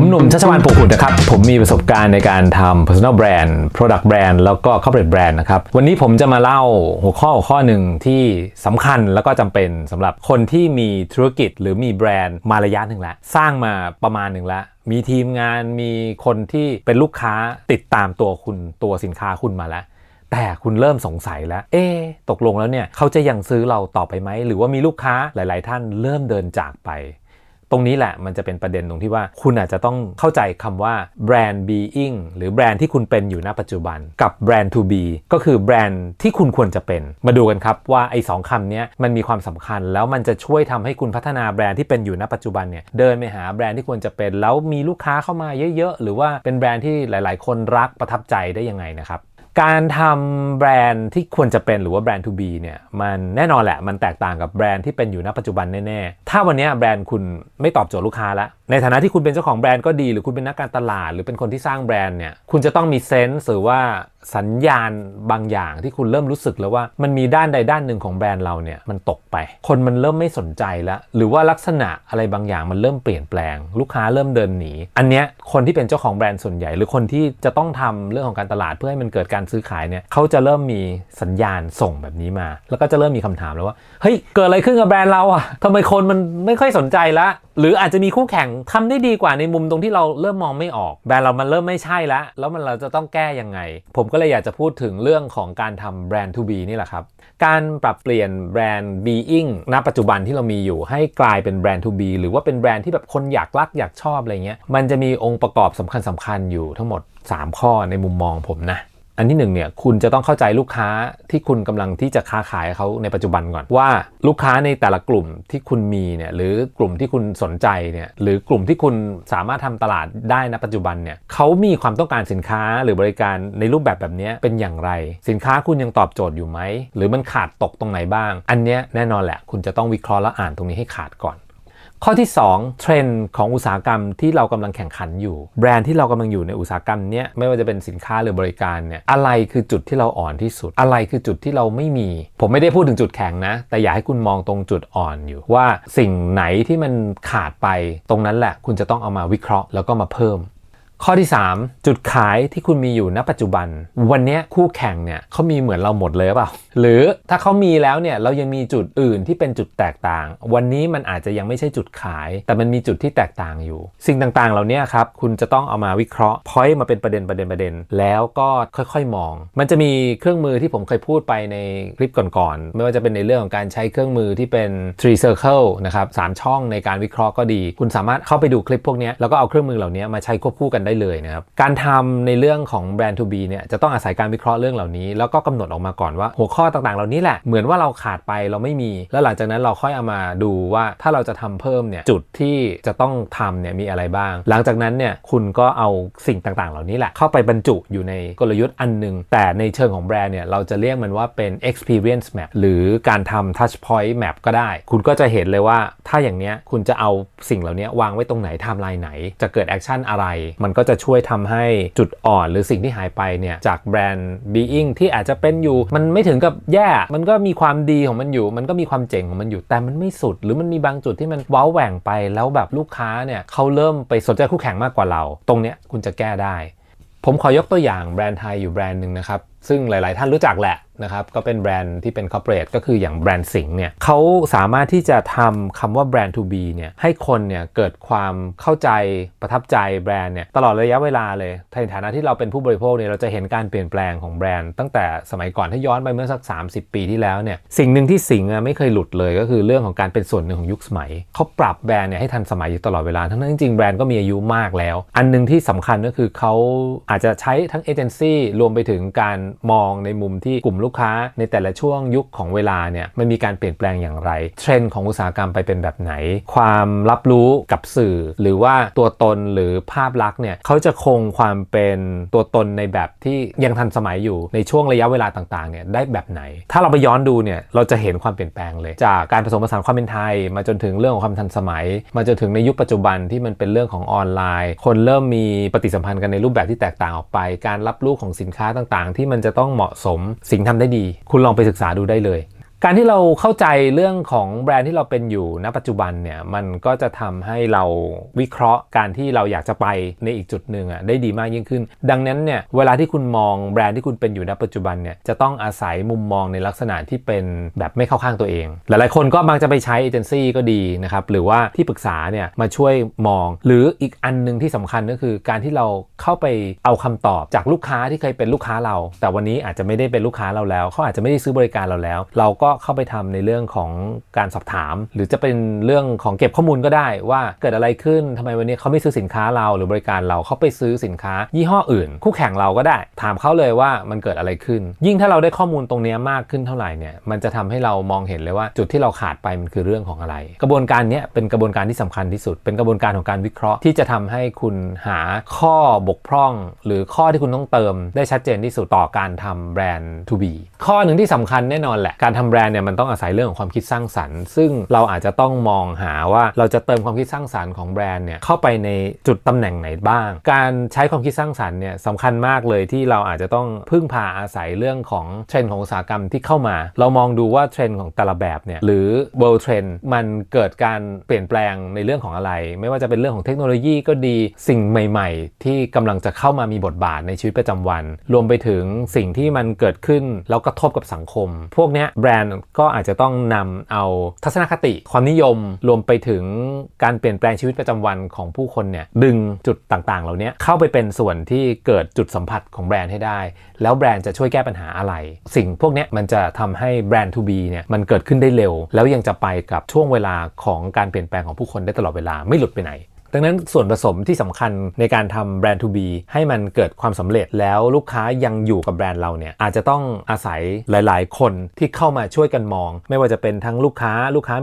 ผมหนุ่มชัชวาล ปกอุดนะครับผมมีประสบการณ์ในการทำ personal brand product brand แล้วก็ corporate brand นะครับวันนี้ผมจะมาเล่าหัวข้อหนึ่งที่สำคัญแล้วก็จำเป็นสำหรับคนที่มีธุรกิจหรือมีแบรนด์มาระยะหนึ่งแล้วสร้างมาประมาณหนึ่งแล้วมีทีมงานมีคนที่เป็นลูกค้าติดตามตัวสินค้าคุณมาแล้วแต่คุณเริ่มสงสัยแล้วตกลงแล้วเนี่ยเขาจะยังซื้อเราต่อไปไหมหรือว่ามีลูกค้าหลายๆท่านเริ่มเดินจากไปตรงนี้แหละมันจะเป็นประเด็นตรงที่ว่าคุณอาจจะต้องเข้าใจคำว่าแบรนด์ being หรือแบรนด์ที่คุณเป็นอยู่ณปัจจุบันกับแบรนด์ to be ก็คือแบรนด์ที่คุณควรจะเป็นมาดูกันครับว่าไอ้สองคำนี้มันมีความสำคัญแล้วมันจะช่วยทำให้คุณพัฒนาแบรนด์ที่เป็นอยู่ณปัจจุบันเนี่ยเดินไปหาแบรนด์ที่ควรจะเป็นแล้วมีลูกค้าเข้ามาเยอะๆหรือว่าเป็นแบรนด์ที่หลายๆคนรักประทับใจได้ยังไงนะครับการทำแบรนด์ที่ควรจะเป็นหรือว่าแบรนด์ to be เนี่ยมันแน่นอนแหละมันแตกต่างกับแบรนด์ที่เป็นอยู่ณปัจจุบันแน่ๆถ้าวันนี้แบรนด์คุณไม่ตอบโจทย์ลูกค้าแล้วในฐานะที่คุณเป็นเจ้าของแบรนด์ก็ดีหรือคุณเป็นนักการตลาดหรือเป็นคนที่สร้างแบรนด์เนี่ยคุณจะต้องมีเซนส์หรือว่าสัญญาณบางอย่างที่คุณเริ่มรู้สึกแล้วว่ามันมีด้านใดด้านหนึ่งของแบรนด์เราเนี่ยมันตกไปคนมันเริ่มไม่สนใจแล้วหรือว่าลักษณะอะไรบางอย่างมันเริ่มเปลี่ยนแปลงลูกค้าเริ่มเดินหนีอันเนี้ยคนที่เป็นเจ้าของแบรนด์ส่วนใหญ่หรือคนที่จะต้องทำเรื่องของการตลาดเพื่อให้มันเกิดการซื้อขายเนี่ยเขาจะเริ่มมีสัญญาณส่งแบบนี้มาแล้วก็จะเริ่มมีคำถามแล้วว่าเฮ้ยเกิดอะไรขึ้นกับแบรนด์เราอ่ะทำไมคนมันไม่ค่อยสนใจละหรืออาจจะมีคู่แข่งทำได้ดีกว่าในมุมตรงที่เราเริ่มมองไม่ออกแบรนด์เรามันเริ่มไม่ใช่แล้วมันเราจะต้องแก้ยังไงผมก็เลยอยากจะพูดถึงเรื่องของการทำแบรนด์ to be นี่แหละครับการปรับเปลี่ยนแบรนด์ being ณปัจจุบันที่เรามีอยู่ให้กลายเป็นแบรนด์ to be หรือว่าเป็นแบรนด์ที่แบบคนอยากรักอยากชอบอะไรเงี้ยมันจะมีองค์ประกอบสำคัญอยู่ทั้งหมด3ข้อในมุมมองผมนะอันที่1เนี่ยคุณจะต้องเข้าใจลูกค้าที่คุณกำลังที่จะค้าขายเขาในปัจจุบันก่อนว่าลูกค้าในแต่ละกลุ่มที่คุณมีเนี่ยหรือกลุ่มที่คุณสนใจเนี่ยหรือกลุ่มที่คุณสามารถทำตลาดได้ณปัจจุบันเนี่ยเขามีความต้องการสินค้าหรือบริการในรูปแบบนี้เป็นอย่างไรสินค้าคุณยังตอบโจทย์อยู่ไหมหรือมันขาดตกตรงไหนบ้างอันเนี้ยแน่นอนแหละคุณจะต้องวิเคราะห์และอ่านตรงนี้ให้ขาดก่อนข้อที่2เทรนด์ของอุตสาหกรรมที่เรากำลังแข่งขันอยู่แบรนด์ที่เรากำลังอยู่ในอุตสาหกรรมเนี้ยไม่ว่าจะเป็นสินค้าหรือบริการเนี่ยอะไรคือจุดที่เราอ่อนที่สุดอะไรคือจุดที่เราไม่มีผมไม่ได้พูดถึงจุดแข็งนะแต่อยากให้คุณมองตรงจุดอ่อนอยู่ว่าสิ่งไหนที่มันขาดไปตรงนั้นแหละคุณจะต้องเอามาวิเคราะห์แล้วก็มาเพิ่มข้อที่3จุดขายที่คุณมีอยู่ณปัจจุบันวันนี้คู่แข่งเนี่ยเขามีเหมือนเราหมดเลยหรือเปล่าหรือถ้าเขามีแล้วเนี่ยเรายังมีจุดอื่นที่เป็นจุดแตกต่างวันนี้มันอาจจะยังไม่ใช่จุดขายแต่มันมีจุดที่แตกต่างอยู่สิ่งต่างๆเหล่านี้ครับคุณจะต้องเอามาวิเคราะห์พอยต์มาเป็นประเด็นแล้วก็ค่อยๆมองมันจะมีเครื่องมือที่ผมเคยพูดไปในคลิปก่อนๆไม่ว่าจะเป็นในเรื่องของการใช้เครื่องมือที่เป็น three circle นะครับ3ช่องในการวิเคราะห์ก็ดีคุณสามารถเข้าไปดูคลิปพวกนี้แล้วก็เอาเครื่องมือเหล่านี้มาใช้ควบคู่กันได้เลยนะครับการทำในเรื่องของแบรนด์ to be เนี่ยจะต้องอาศัยการวิเคราะห์เรื่องเหล่านี้แล้วก็กำหนดออกมาก่อนว่าหัวข้อต่างๆเหล่านี้แหละเหมือนว่าเราขาดไปเราไม่มีแล้วหลังจากนั้นเราค่อยเอามาดูว่าถ้าเราจะทำเพิ่มเนี่ยจุดที่จะต้องทำเนี่ยมีอะไรบ้างหลังจากนั้นเนี่ยคุณก็เอาสิ่งต่างๆเหล่านี้แหละเข้าไปบรรจุอยู่ในกลยุทธ์อันนึงแต่ในเชิงของแบรนด์เนี่ยเราจะเรียกมันว่าเป็น experience map หรือการทำ touch point map ก็ได้คุณก็จะเห็นเลยว่าถ้าอย่างเนี้ยคุณจะเอาสิ่งเหล่านี้วางไว้ตรงไหนไทม์ไลน์ไหนจะเกิดแอคชั่นอะไรมันก็จะช่วยทำให้จุดอ่อนหรือสิ่งที่หายไปเนี่ยจากแบรนด์ being ที่อาจจะเป็นอยู่มันไม่ถึงกับแย่มันก็มีความดีของมันอยู่มันก็มีความเจ๋งของมันอยู่แต่มันไม่สุดหรือมันมีบางจุดที่มันว้าวแหว่งไปแล้วแบบลูกค้าเนี่ยเขาเริ่มไปสนใจคู่แข่งมากกว่าเราตรงเนี้ยคุณจะแก้ได้ผมขอยกตัวอย่างแบรนด์ไทยอยู่แบรนด์หนึ่งนะครับซึ่งหลายๆท่านรู้จักแหละนะครับก็เป็นแบรนด์ที่เป็นคอร์ปอเรทก็คืออย่างแบรนด์สิงห์เนี่ยเขาสามารถที่จะทำคำว่าแบรนด์ to be เนี่ยให้คนเนี่ยเกิดความเข้าใจประทับใจแบรนด์เนี่ยตลอดระยะเวลาเลยในฐานะที่เราเป็นผู้บริโภคเนี่ยเราจะเห็นการเปลี่ยนแปลงของแบรนด์ตั้งแต่สมัยก่อนถ้าย้อนไปเมื่อสัก30ปีที่แล้วเนี่ยสิ่งหนึ่งที่สิงห์ไม่เคยหลุดเลยก็คือเรื่องของการเป็นส่วนหนึ่งของยุคสมัยเขาปรับแบรนด์เนี่ยให้ทันสมัยอยู่ตลอดเวลาทั้งๆจริงๆแบรนด์ก็มีอายุมากแล้วอันนึงที่สำคัญก็คือเขาอาจจะใช้ทั้งเอเจนซี่รวมไปถึงการมองในมุมที่กลุ่มลูกค้าในแต่ละช่วงยุคของเวลาเนี่ยมันมีการเปลี่ยนแปลงอย่างไรเทรนด์ของอุตสาหกรรมไปเป็นแบบไหนความรับรู้กับสื่อหรือว่าตัวตนหรือภาพลักษณ์เนี่ยเขาจะคงความเป็นตัวตนในแบบที่ยังทันสมัยอยู่ในช่วงระยะเวลาต่างๆเนี่ยได้แบบไหนถ้าเราไปย้อนดูเนี่ยเราจะเห็นความเปลี่ยนแปลงเลยจากการผสมผสานความเป็นไทยมาจนถึงเรื่องของความทันสมัยมาจนถึงในยุคปัจจุบันที่มันเป็นเรื่องของออนไลน์คนเริ่มมีปฏิสัมพันธ์กันในรูปแบบที่แตกต่างออกไปการรับรู้ของสินค้าต่างๆที่มันจะต้องเหมาะสมสิ่งทำได้ดีคุณลองไปศึกษาดูได้เลย การที่เราเข้าใจเรื่องของแบรนด์ที่เราเป็นอยู่ณปัจจุบันเนี่ยมันก็จะทำให้เราวิเคราะห์การที่เราอยากจะไปในอีกจุดหนึ่งได้ดีมากยิ่งขึ้นดังนั้นเนี่ยเวลาที่คุณมองแบรนด์ที่คุณเป็นอยู่ณปัจจุบันเนี่ยจะต้องอาศัยมุมมองในลักษณะที่เป็นแบบไม่เข้าข้างตัวเองหลายๆคนก็มักจะไปใช้เอเจนซี่ก็ดีนะครับหรือว่าที่ปรึกษาเนี่ยมาช่วยมองหรืออีกอันนึงที่สำคัญก็คือการที่เราเข้าไปเอาคำตอบจากลูกค้าที่เคยเป็นลูกค้าเราแต่วันนี้อาจจะไม่ได้เป็นลูกค้าเราแล้วเขาอาจจะไม่ได้ซื้อบริการเราแล้วเราก็เข้าไปทำในเรื่องของการสอบถามหรือจะเป็นเรื่องของเก็บข้อมูลก็ได้ว่าเกิดอะไรขึ้นทำไมวันนี้เขาไม่ซื้อสินค้าเราหรือบริการเราเขาไปซื้อสินค้ายี่ห้ออื่นคู่แข่งเราก็ได้ถามเขาเลยว่ามันเกิดอะไรขึ้นยิ่งถ้าเราได้ข้อมูลตรงนี้มากขึ้นเท่าไหร่เนี่ยมันจะทำให้เรามองเห็นเลยว่าจุดที่เราขาดไปมันคือเรื่องของอะไรกระบวนการนี้เป็นกระบวนการที่สำคัญที่สุดเป็นกระบวนการของการวิเคราะห์ที่จะทำให้คุณหาข้อบกพร่องหรือข้อที่คุณต้องเติมได้ชัดเจนที่สุดต่อการทำแบรนด์ to be ข้อหนึ่งที่สำคัญแน่นอนแหละการทำแบรนด์เนี่ยมันต้องอาศัยเรื่องของความคิดสร้างสรรค์ซึ่งเราอาจจะต้องมองหาว่าเราจะเติมความคิดสร้างสรรค์ของแบรนด์เนี่ยเข้าไปในจุดตำแหน่งไหนบ้างการใช้ความคิดสร้างสรรค์เนี่ยสำคัญมากเลยที่เราอาจจะต้องพึ่งพาอาศัยเรื่องของเทรนด์ของอุตสาหกรรมที่เข้ามาเรามองดูว่าเทรนด์ของแต่ละแบบเนี่ยหรือ world trend มันเกิดการเปลี่ยนแปลงในเรื่องของอะไรไม่ว่าจะเป็นเรื่องของเทคโนโลยีก็ดีสิ่งใหม่ๆที่กำลังจะเข้ามามีบทบาทในชีวิตประจำวันรวมไปถึงสิ่งที่มันเกิดขึ้นแล้วกระทบกับสังคมพวกนี้แบรนด์ก็อาจจะต้องนำเอาทัศนคติความนิยมรวมไปถึงการเปลี่ยนแปลงชีวิตประจำวันของผู้คนเนี่ยดึงจุดต่างๆเหล่านี้เข้าไปเป็นส่วนที่เกิดจุดสัมผัสของแบรนด์ให้ได้แล้วแบรนด์จะช่วยแก้ปัญหาอะไรสิ่งพวกนี้มันจะทำให้แบรนด์ to be เนี่ยมันเกิดขึ้นได้เร็วแล้วยังจะไปกับช่วงเวลาของการเปลี่ยนแปลงของผู้คนได้ตลอดเวลาไม่หลุดไปไหนดังนั้นส่วนผสมที่สำคัญในการทำแบรนด์ to be ให้มันเกิดความสำเร็จแล้วลูกค้ายังอยู่กับแบรนด์เราเนี่ยอาจจะต้องอาศัยหลายๆคนที่เข้ามาช่วยกันมองไม่ว่าจะเป็นทั้งลูกค้า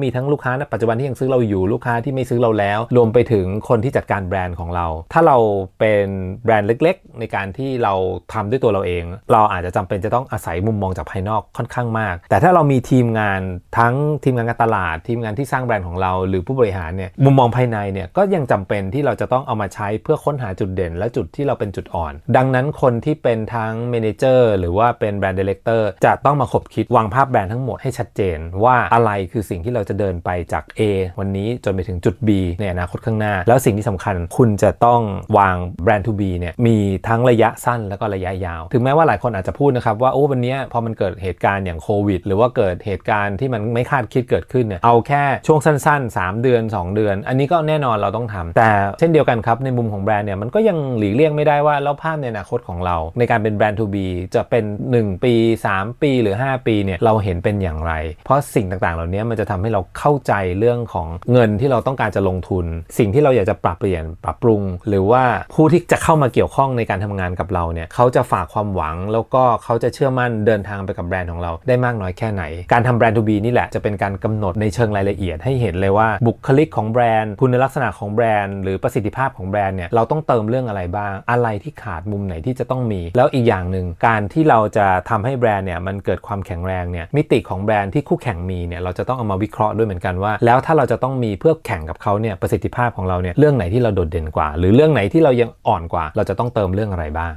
มีทั้งลูกค้าณปัจจุบันที่ยังซื้อเราอยู่ลูกค้าที่ไม่ซื้อเราแล้วรวมไปถึงคนที่จัดการแบรนด์ของเราถ้าเราเป็นแบรนด์เล็กๆในการที่เราทำด้วยตัวเราเองเราอาจจะจำเป็นจะต้องอาศัยมุมมองจากภายนอกค่อนข้างมากแต่ถ้าเรามีทีมงานทั้งทีมงานการตลาดทีมงานที่สร้างแบรนด์ของเราหรือผู้บริหารเนี่ยมุมมองภายในเนี่ยก็ยังจำเป็นที่เราจะต้องเอามาใช้เพื่อค้นหาจุดเด่นและจุดที่เราเป็นจุดอ่อนดังนั้นคนที่เป็นทั้งเมเนเจอร์หรือว่าเป็นแบรนด์ไดเรคเตอร์จะต้องมาคบคิดวางภาพแบรนด์ทั้งหมดให้ชัดเจนว่าอะไรคือสิ่งที่เราจะเดินไปจาก A วันนี้จนไปถึงจุด B ในอนาคตข้างหน้าแล้วสิ่งที่สำคัญคุณจะต้องวางแบรนด์ to B เนี่ยมีทั้งระยะสั้นแล้วก็ระยะยาวถึงแม้ว่าหลายคนอาจจะพูดนะครับว่าโอ้วันนี้พอมันเกิดเหตุการณ์อย่างโควิดหรือว่าเกิดเหตุการณ์ที่มันไม่คาดคิดเกิดขึ้นเนี่ยเอาแค่ช่วงสั้นๆ3เดือน2เดือนอันนี้ก็แน่นอนเราต้องทำแต่เช่นเดียวกันครับในมุมของแบรนด์เนี่ยมันก็ยังหลีกเลี่ยงไม่ได้ว่าแล้วภาพในอนาคตของเราในการเป็นแบรนด์ to be จะเป็น1ปี3ปีหรือ5ปีเนี่ยเราเห็นเป็นอย่างไรเพราะสิ่งต่างๆเหล่านี้มันจะทำให้เราเข้าใจเรื่องของเงินที่เราต้องการจะลงทุนสิ่งที่เราอยากจะปรับเปลี่ยนปรับปรุงหรือว่าผู้ที่จะเข้ามาเกี่ยวข้องในการทำงานกับเราเนี่ยเขาจะฝากความหวังแล้วก็เขาจะเชื่อมั่นเดินทางไปกับแบรนด์ของเราได้มากน้อยแค่ไหนการทำแบรนด์ to be นี่แหละจะเป็นการกำหนดในเชิงรายละเอียดให้เห็นเลยว่าบุคลิกของแบรนด์คุณลักษณะของแบรนด์หรือประสิทธิภาพของแบรนด์เนี่ยเราต้องเติมเรื่องอะไรบ้างอะไรที่ขาดมุมไหนที่จะต้องมีแล้วอีกอย่างหนึ่งการที่เราจะทำให้แบรนด์เนี่ยมันเกิดความแข็งแรงเนี่ยมิติของแบรนด์ที่คู่แข่งมีเนี่ยเราจะต้องเอามาวิเคราะห์ด้วยเหมือนกันว่าแล้วถ้าเราจะต้องมีเพื่อแข่งกับเขาเนี่ยประสิทธิภาพของเราเนี่ยเรื่องไหนที่เราโดดเด่นกว่าหรือเรื่องไหนที่เรายังอ่อนกว่าเราจะต้องเติมเรื่องอะไรบ้าง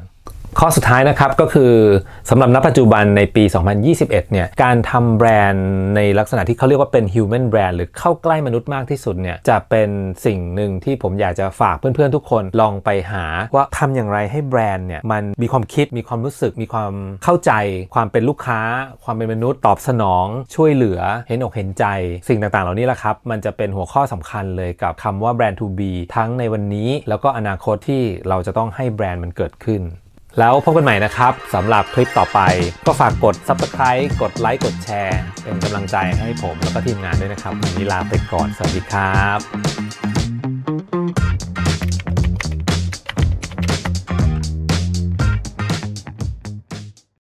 ข้อสุดท้ายนะครับก็คือสำหรับณปัจจุบันในปี 2021 เนี่ยการทำแบรนด์ในลักษณะที่เขาเรียกว่าเป็น human brand หรือเข้าใกล้มนุษย์มากที่สุดเนี่ยจะเป็นสิ่งหนึ่งที่ผมอยากจะฝากเพื่อนๆทุกคนลองไปหาว่าทำอย่างไรให้แบรนด์เนี่ยมันมีความคิดมีความรู้สึกมีความเข้าใจความเป็นลูกค้าความเป็นมนุษย์ตอบสนองช่วยเหลือเห็นอกเห็นใจสิ่งต่างๆเหล่านี้แหละครับมันจะเป็นหัวข้อสำคัญเลยกับคำว่าแบรนด์ to be ทั้งในวันนี้แล้วก็อนาคตที่เราจะต้องให้แบรนด์มันเกิดขึ้นแล้วพบกันใหม่นะครับสำหรับคลิปต่อไปก็ฝากกด Subscribe กดไลค์กดแชร์เป็นกำลังใจให้ผมแล้วก็ทีมงานด้วยนะครับวันนี้ลาไปก่อนสวัสดีครับ